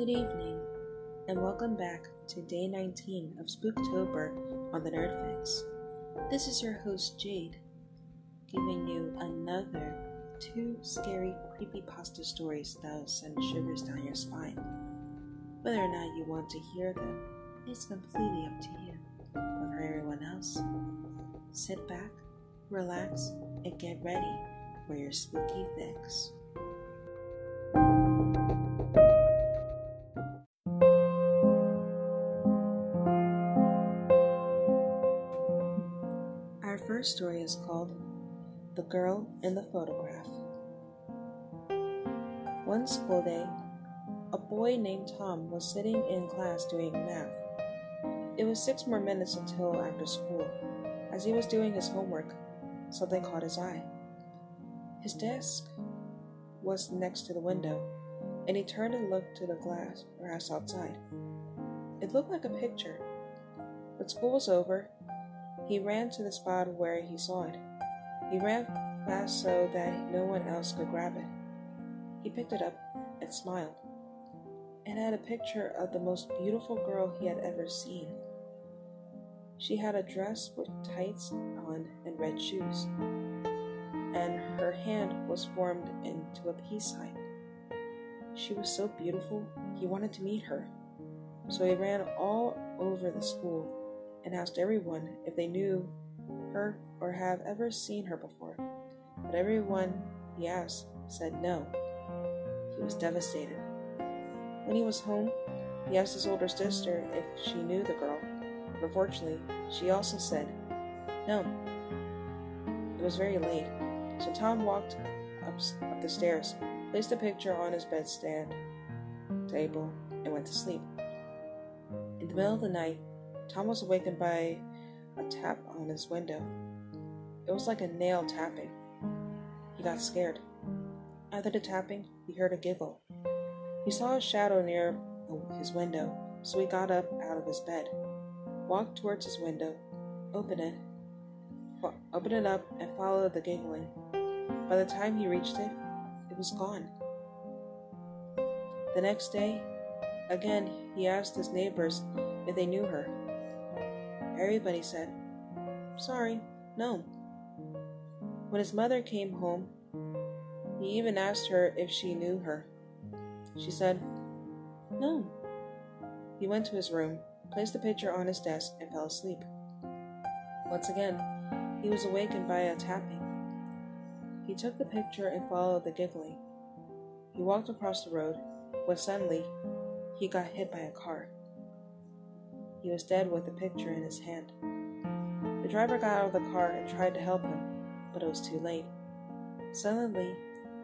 Good evening, and welcome back to Day 19 of Spooktober on the Nerd Fix. This is your host, Jade, giving you another two scary creepypasta stories that'll send shivers down your spine. Whether or not you want to hear them is completely up to you, but for everyone else, sit back, relax, and get ready for your spooky fix. Our first story is called The Girl in the Photograph. One school day, a boy named Tom was sitting in class doing math. It was 6 more minutes until after school. As he was doing his homework, something caught his eye. His desk was next to the window, and he turned and looked to the grass outside. It looked like a picture. When school was over, he ran to the spot where he saw it. He ran fast so that no one else could grab it. He picked it up and smiled. It had a picture of the most beautiful girl he had ever seen. She had a dress with tights on and red shoes, and her hand was formed into a peace sign. She was so beautiful, he wanted to meet her. So he ran all over the school and asked everyone if they knew her or have ever seen her before. But everyone he asked said no. He was devastated. When he was home, he asked his older sister if she knew the girl. Unfortunately, she also said no. It was very late, so Tom walked up the stairs, placed the picture on his bedstand table, and went to sleep. In the middle of the night, Tom was awakened by a tap on his window. It was like a nail tapping. He got scared. After the tapping, he heard a giggle. He saw a shadow near his window, so he got up out of his bed, walked towards his window, opened it up, and followed the giggling. By the time he reached it, it was gone. The next day, again, he asked his neighbors if they knew her. Everybody said, "Sorry, no." When his mother came home, he even asked her if she knew her. She said, "No." He went to his room, placed the picture on his desk, and fell asleep. Once again, he was awakened by a tapping. He took the picture and followed the giggling. He walked across the road when suddenly he got hit by a car. He was dead with the picture in his hand. The driver got out of the car and tried to help him, but it was too late. Suddenly,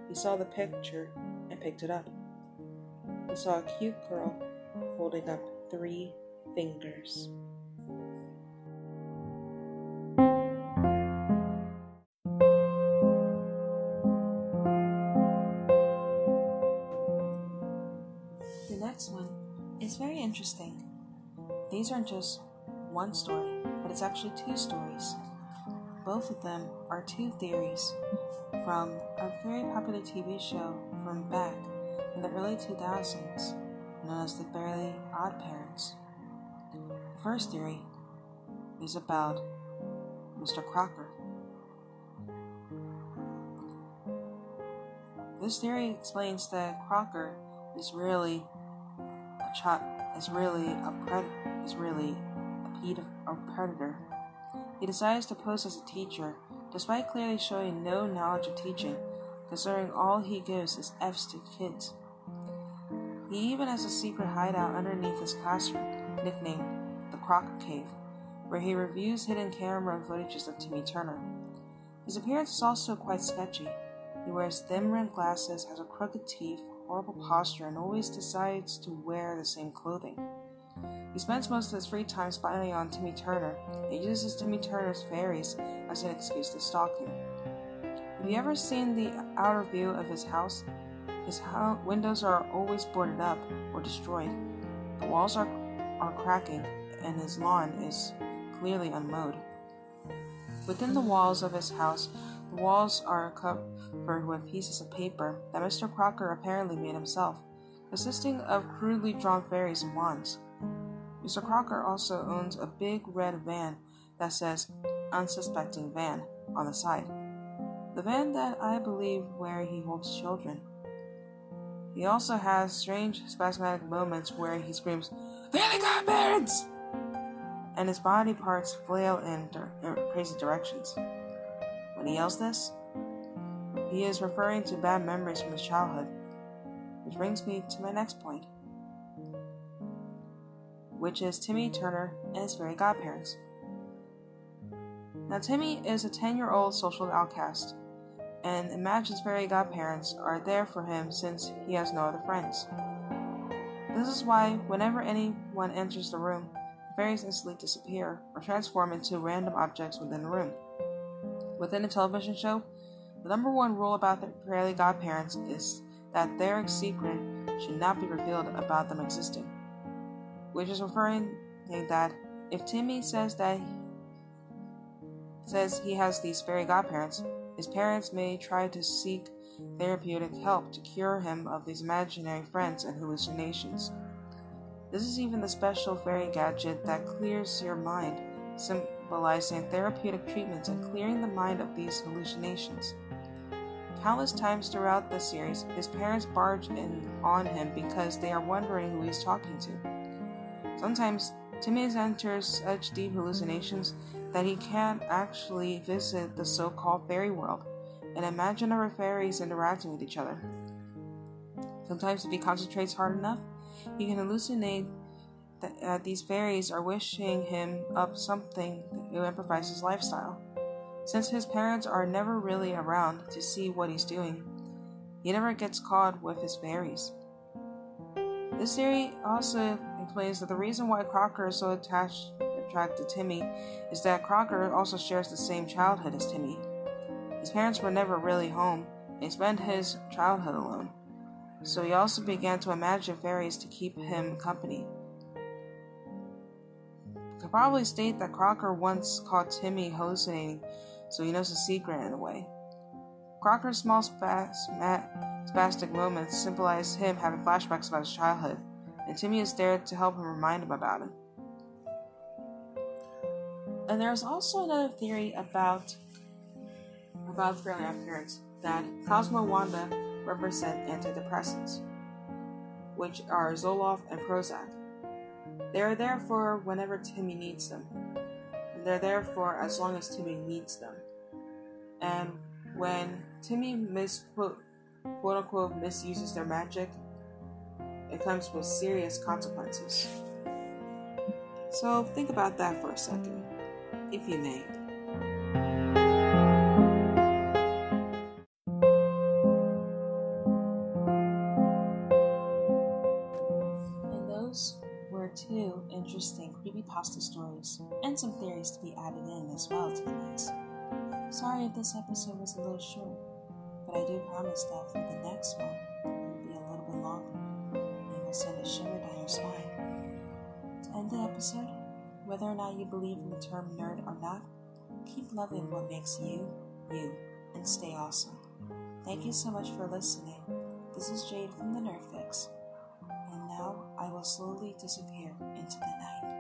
he saw the picture and picked it up. He saw a cute girl holding up 3 fingers. The next one is very interesting. These aren't just one story, but it's actually 2 stories. Both of them are 2 theories from a very popular TV show from back in the early 2000s, known as The Barely Odd Parents. The first theory is about Mr. Crocker. This theory explains that Crocker is really a predator. He decides to pose as a teacher, despite clearly showing no knowledge of teaching, considering all he gives is F's to kids. He even has a secret hideout underneath his classroom, nicknamed the Crocker Cave, where he reviews hidden camera footages of Timmy Turner. His appearance is also quite sketchy. He wears thin-rimmed glasses, has a crooked teeth, horrible posture, and always decides to wear the same clothing. He spends most of his free time spying on Timmy Turner and uses Timmy Turner's fairies as an excuse to stalk him. Have you ever seen the outer view of his house? His windows are always boarded up or destroyed. The walls are cracking, and his lawn is clearly unmowed. Within the walls of his house, the walls are covered with pieces of paper that Mr. Crocker apparently made himself, consisting of crudely drawn fairies and wands. Mr. Crocker also owns a big red van that says "Unsuspecting Van" on the side. The van that I believe where he holds children. He also has strange spasmodic moments where he screams, "Barely Odd Parents!" and his body parts flail in crazy directions. When he yells this, he is referring to bad memories from his childhood, which brings me to my next point, which is Timmy Turner and his fairy godparents. Now, Timmy is a 10-year-old social outcast, and Imagine's fairy godparents are there for him since he has no other friends. This is why, whenever anyone enters the room, the fairies instantly disappear or transform into random objects within the room. Within a television show, the number one rule about the fairy godparents is that their secret should not be revealed about them existing, which is referring to that if Timmy says he has these fairy godparents, his parents may try to seek therapeutic help to cure him of these imaginary friends and hallucinations. This is even the special fairy gadget that clears your mind, symbolizing therapeutic treatments and clearing the mind of these hallucinations. Countless times throughout the series, his parents barge in on him because they are wondering who he's talking to. Sometimes, Timmy enters such deep hallucinations that he can't actually visit the so-called fairy world and imaginary fairies interacting with each other. Sometimes, if he concentrates hard enough, he can hallucinate that these fairies are wishing him up something to improvise his lifestyle. Since his parents are never really around to see what he's doing, he never gets caught with his fairies. This theory also explains that the reason why Crocker is so attracted to Timmy is that Crocker also shares the same childhood as Timmy. His parents were never really home, and he spent his childhood alone, so he also began to imagine fairies to keep him company. Could probably state that Crocker once caught Timmy hallucinating, so he knows the secret in a way. Crocker's small spastic moments symbolize him having flashbacks about his childhood, and Timmy is there to help him remind him about it. And there's also another theory about fairy godparents, that Cosmo Wanda represent antidepressants, which are Zoloft and Prozac. They are there for whenever Timmy needs them, and they're there for as long as Timmy needs them. And when Timmy quote unquote misuses their magic, it comes with serious consequences. So think about that for a second, if you may. And those were two interesting creepypasta stories, and some theories to be added in as well to the mix. Sorry if this episode was a little short, but I do promise that for the next one, it will be a little bit longer, and will send a shiver down your spine. End the episode, whether or not you believe in the term nerd or not, keep loving what makes you, you, and stay awesome. Thank you so much for listening. This is Jade from the Nerd Fix, and now I will slowly disappear into the night.